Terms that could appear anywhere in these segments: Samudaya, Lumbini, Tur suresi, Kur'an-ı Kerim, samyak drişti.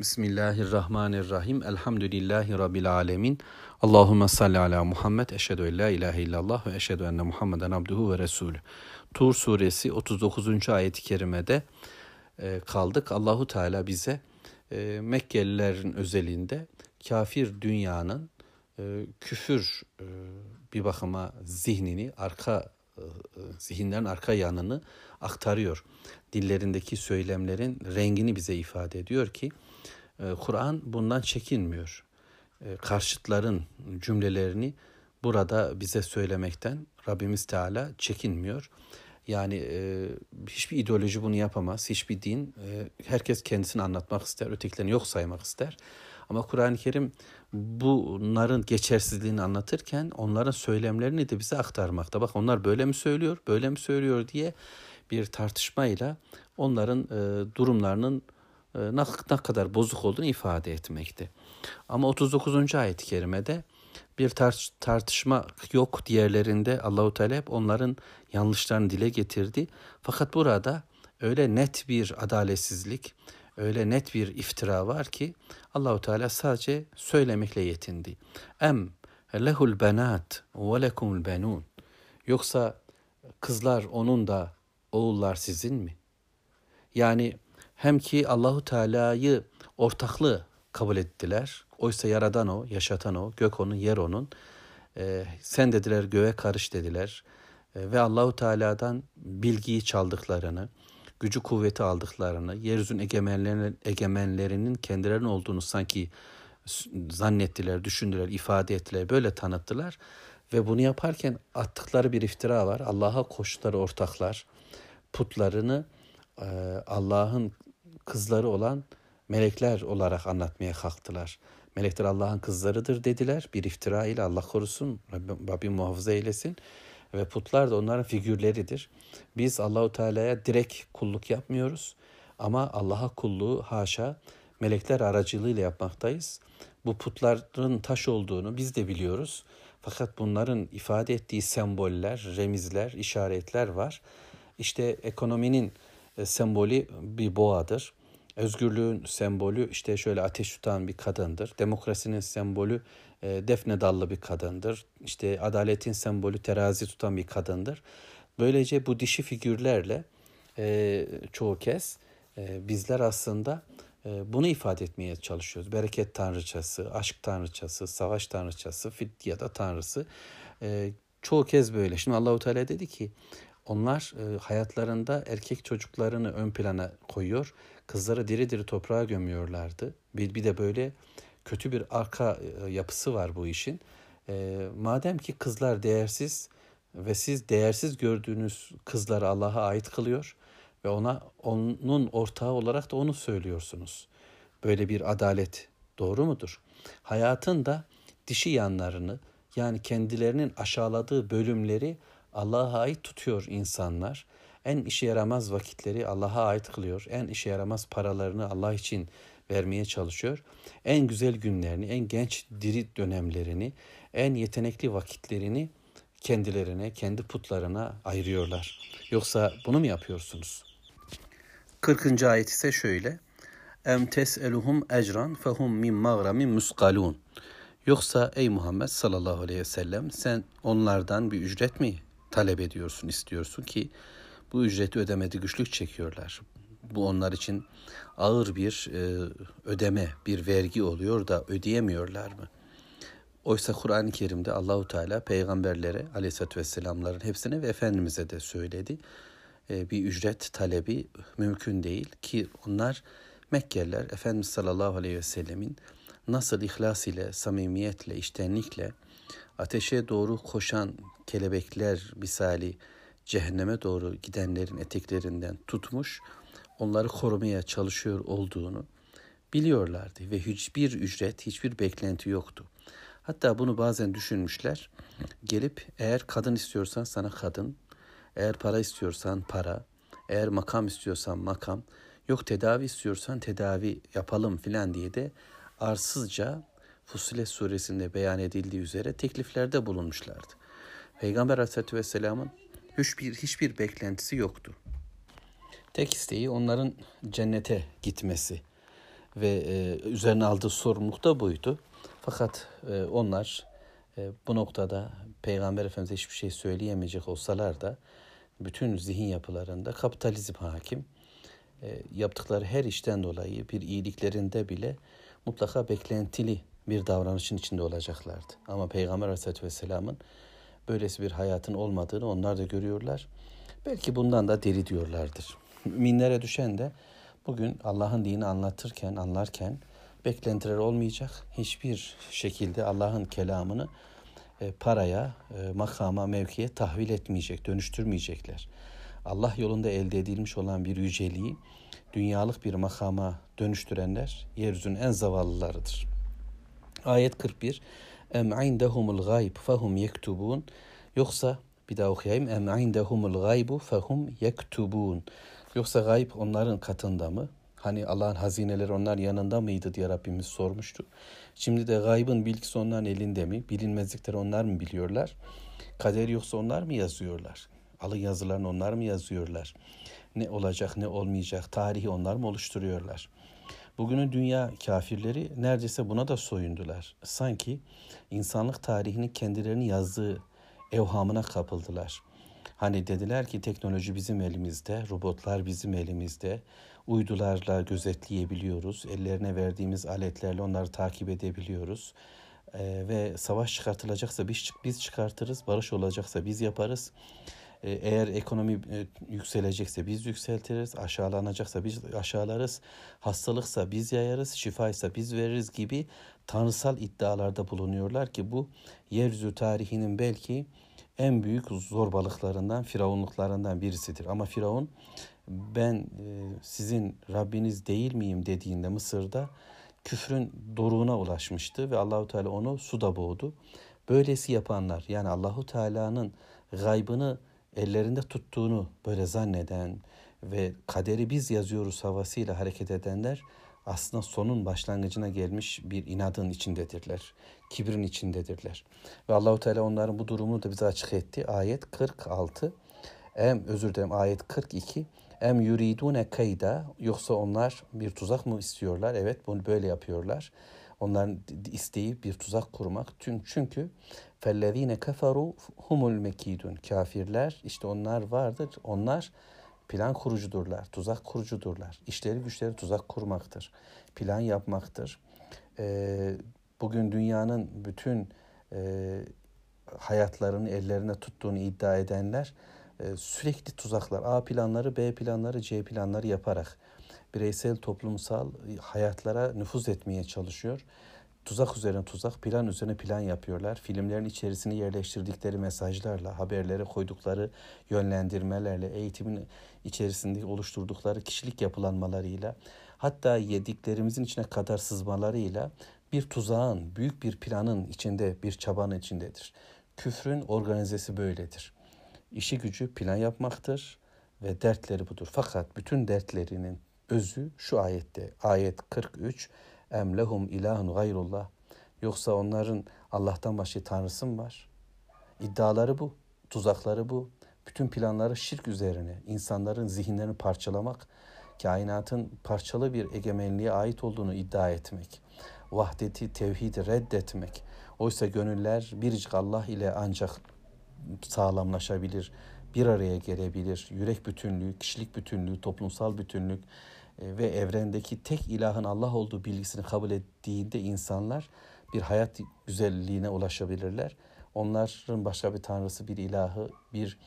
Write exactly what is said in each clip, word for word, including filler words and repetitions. Bismillahirrahmanirrahim. Elhamdülillahi Rabbil alemin. Allahümme salli ala Muhammed. Eşhedü en la ilahe illallah ve eşhedü enne Muhammeden abduhu ve resulü. Tur suresi otuz dokuzuncu ayet-i kerimede kaldık. Allahu Teala bize Mekkelilerin özelinde kafir dünyanın küfür bir bakıma zihnini, arka zihinlerin arka yanını aktarıyor. Dillerindeki söylemlerin rengini bize ifade ediyor ki Kur'an bundan çekinmiyor. Karşıtların cümlelerini burada bize söylemekten Rabbimiz Teala çekinmiyor. Yani hiçbir ideoloji bunu yapamaz, hiçbir din. Herkes kendisini anlatmak ister, ötekilerini yok saymak ister. Ama Kur'an-ı Kerim bunların geçersizliğini anlatırken onların söylemlerini de bize aktarmakta. Bak onlar böyle mi söylüyor, böyle mi söylüyor diye bir tartışmayla onların durumlarının ne kadar bozuk olduğunu ifade etmekte. Ama otuz dokuzuncu ayet-i kerimede bir tar- tartışma yok, diğerlerinde Allah-u Teala hep onların yanlışlarını dile getirdi. Fakat burada öyle net bir adaletsizlik, öyle net bir iftira var ki Allah-u Teala sadece söylemekle yetindi. Em lehul benat ve lekumul benun. Yoksa kızlar onun da oğullar sizin mi? Yani hem ki Allah-u Teala'yı ortaklı kabul ettiler. Oysa yaradan o, yaşatan o, gök onun, yer onun. Ee, sen dediler göğe karış dediler. Ee, ve Allah-u Teala'dan bilgiyi çaldıklarını, gücü kuvveti aldıklarını, yeryüzünün egemenlerinin, egemenlerinin kendilerinin olduğunu sanki zannettiler, düşündüler, ifade ettiler, böyle tanıttılar. Ve bunu yaparken attıkları bir iftira var. Allah'a koştukları ortaklar, putlarını e, Allah'ın kızları olan melekler olarak anlatmaya kalktılar. Melekler Allah'ın kızlarıdır dediler. Bir iftira ile Allah korusun, Rabbim muhafaza eylesin. Ve putlar da onların figürleridir. Biz Allahu Teala'ya direkt kulluk yapmıyoruz ama Allah'a kulluğu haşa melekler aracılığıyla yapmaktayız. Bu putların taş olduğunu biz de biliyoruz. Fakat bunların ifade ettiği semboller, remizler, işaretler var. İşte ekonominin sembolü bir boğadır. Özgürlüğün sembolü işte şöyle ateş tutan bir kadındır. Demokrasinin sembolü defne dallı bir kadındır. İşte adaletin sembolü terazi tutan bir kadındır. Böylece bu dişi figürlerle çoğu kez bizler aslında bunu ifade etmeye çalışıyoruz. Bereket tanrıçası, aşk tanrıçası, savaş tanrıçası, fit ya da tanrısı. Çoğu kez böyle. Şimdi Allah-u Teala dedi ki onlar hayatlarında erkek çocuklarını ön plana koyuyor. Kızları diri diri toprağa gömüyorlardı. Bir, bir de böyle kötü bir arka yapısı var bu işin. E, madem ki kızlar değersiz ve siz değersiz gördüğünüz kızları Allah'a ait kılıyor ve ona onun ortağı olarak da onu söylüyorsunuz. Böyle bir adalet doğru mudur? Hayatın da dişi yanlarını, yani kendilerinin aşağıladığı bölümleri Allah'a ait tutuyor insanlar. En işe yaramaz vakitleri Allah'a ait kılıyor. En işe yaramaz paralarını Allah için vermeye çalışıyor. En güzel günlerini, en genç diri dönemlerini, en yetenekli vakitlerini kendilerine, kendi putlarına ayırıyorlar. Yoksa bunu mu yapıyorsunuz? kırkıncı ayet ise şöyle. Em tes'eluhum ecran fehum min mağramin muskalun. Yoksa ey Muhammed sallallahu aleyhi ve sellem sen onlardan bir ücret mi talep ediyorsun, istiyorsun ki bu ücreti ödemede güçlük çekiyorlar. Bu onlar için ağır bir e, ödeme, bir vergi oluyor da ödeyemiyorlar mı? Oysa Kur'an-ı Kerim'de Allahu Teala peygamberlere, aleyhissalatü vesselamların hepsine ve Efendimiz'e de söyledi. E, bir ücret talebi mümkün değil ki onlar Mekkeliler Efendimiz sallallahu aleyhi ve sellemin nasıl ihlas ile, samimiyetle, içtenlikle ateşe doğru koşan kelebekler misali cehenneme doğru gidenlerin eteklerinden tutmuş, onları korumaya çalışıyor olduğunu biliyorlardı ve hiçbir ücret, hiçbir beklenti yoktu. Hatta bunu bazen düşünmüşler. Gelip eğer kadın istiyorsan sana kadın, eğer para istiyorsan para, eğer makam istiyorsan makam, yok tedavi istiyorsan tedavi yapalım filan diye de arsızca Fussilet suresinde beyan edildiği üzere tekliflerde bulunmuşlardı. Peygamber Aleyhisselatü Vesselam'ın hiçbir, hiçbir beklentisi yoktu. Tek isteği onların cennete gitmesi. ve e, üzerine aldığı sorumluluk da buydu. Fakat e, onlar e, bu noktada Peygamber Efendimiz'e hiçbir şey söyleyemeyecek olsalar da bütün zihin yapılarında kapitalizm hakim. E, yaptıkları her işten dolayı bir iyiliklerinde bile mutlaka beklentili bir davranışın içinde olacaklardı. Ama Peygamber Aleyhisselatü Vesselam'ın böylesi bir hayatın olmadığını onlar da görüyorlar. Belki bundan da deri diyorlardır. Müminlere düşen de bugün Allah'ın dinini anlatırken, anlarken beklentiler olmayacak. Hiçbir şekilde Allah'ın kelamını e, paraya, e, makama, mevkiye tahvil etmeyecek, dönüştürmeyecekler. Allah yolunda elde edilmiş olan bir yüceliği dünyalık bir makama dönüştürenler yeryüzünün en zavallılarıdır. Ayet kırk bir. Em indehumul gayb fehum yektubun. Yoksa bir daha okuyayım. Em indehumul gaybu fehum yektubun. Yoksa gayb onların katında mı? Hani Allah'ın hazineleri onların yanında mıydı diye Rabbimiz sormuştu. Şimdi de gaybın bilgisi onların elinde mi? Bilinmezlikleri onlar mı biliyorlar? Kader yoksa onlar mı yazıyorlar? Alın yazılarını onlar mı yazıyorlar? Ne olacak, ne olmayacak? Tarihi onlar mı oluşturuyorlar? Bugünün dünya kafirleri neredeyse buna da soyundular. Sanki insanlık tarihinin kendilerinin yazdığı evhamına kapıldılar. Hani dediler ki teknoloji bizim elimizde, robotlar bizim elimizde, uydularla gözetleyebiliyoruz, ellerine verdiğimiz aletlerle onları takip edebiliyoruz. Ee, ve savaş çıkartılacaksa biz, biz çıkartırız, barış olacaksa biz yaparız. Eğer ekonomi yükselecekse biz yükseltiriz, aşağılanacaksa biz aşağılarız, hastalıksa biz yayarız, şifaysa biz veririz gibi tanrısal iddialarda bulunuyorlar ki bu yeryüzü tarihinin belki en büyük zorbalıklarından, firavunluklarından birisidir. Ama Firavun ben sizin Rabbiniz değil miyim dediğinde Mısır'da küfrün doruğuna ulaşmıştı ve Allahu Teala onu suda boğdu. Böylesi yapanlar yani Allahu Teala'nın gaybını ellerinde tuttuğunu böyle zanneden ve kaderi biz yazıyoruz havasıyla hareket edenler aslında sonun başlangıcına gelmiş bir inadın içindedirler. Kibrin içindedirler. Ve Allahu Teala onların bu durumunu da bize açık etti. Ayet kırk altı. Em özür dilerim ayet kırk iki. Em yuridune kayda. Yoksa onlar bir tuzak mı istiyorlar? Evet, bunu böyle yapıyorlar. Onların isteği bir tuzak kurmak. Çünkü فَالَّذ۪ينَ كَفَرُوا هُمُ الْمَك۪يدُونَ Kafirler işte onlar vardır. Onlar plan kurucudurlar, tuzak kurucudurlar. İşleri güçleri tuzak kurmaktır, plan yapmaktır. Ee, bugün dünyanın bütün e, hayatlarını ellerine tuttuğunu iddia edenler e, sürekli tuzaklar, A planları, B planları, C planları yaparak bireysel, toplumsal hayatlara nüfuz etmeye çalışıyor. Tuzak üzerine tuzak, plan üzerine plan yapıyorlar. Filmlerin içerisine yerleştirdikleri mesajlarla, haberlere koydukları yönlendirmelerle, eğitimin içerisinde oluşturdukları kişilik yapılanmalarıyla, hatta yediklerimizin içine kadar sızmalarıyla bir tuzağın, büyük bir planın içinde, bir çabanın içindedir. Küfrün organizesi böyledir. İşi gücü plan yapmaktır ve dertleri budur. Fakat bütün dertlerinin özü şu ayette, ayet kırk üç, Em lehum ilahun gayrullah. Yoksa onların Allah'tan başka tanrısı mı var? İddiaları bu, tuzakları bu. Bütün planları şirk üzerine, insanların zihinlerini parçalamak, kainatın parçalı bir egemenliğe ait olduğunu iddia etmek, vahdeti, tevhidi reddetmek. Oysa gönüller biricik Allah ile ancak sağlamlaşabilir, bir araya gelebilir. Yürek bütünlüğü, kişilik bütünlüğü, toplumsal bütünlük ve evrendeki tek ilahın Allah olduğu bilgisini kabul ettiğinde insanlar bir hayat güzelliğine ulaşabilirler. Onların başka bir tanrısı, bir ilahı, bir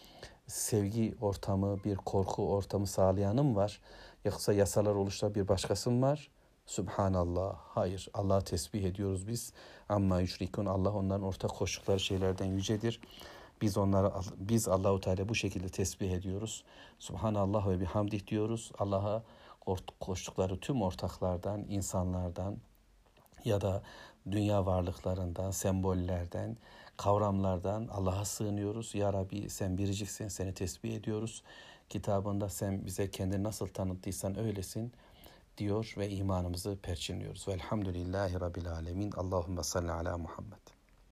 sevgi ortamı, bir korku ortamı sağlayanı mı var? Yoksa yasalar oluşturan bir başkası mı var? Subhanallah. Hayır. Allah'ı tesbih ediyoruz biz. Amma yüşrikun. Allah onların ortak koştukları şeylerden yücedir. Biz onları, biz Allahu Teala bu şekilde tesbih ediyoruz. Subhanallah ve bihamdih diyoruz. Allah'a koştukları tüm ortaklardan, insanlardan ya da dünya varlıklarından, sembollerden, kavramlardan Allah'a sığınıyoruz. Ya Rabbi sen biriciksin, seni tesbih ediyoruz. Kitabında sen bize kendini nasıl tanıttıysan öylesin diyor ve imanımızı perçinliyoruz. Velhamdülillahi Rabbil Alemin. Allahümme salli ala Muhammed.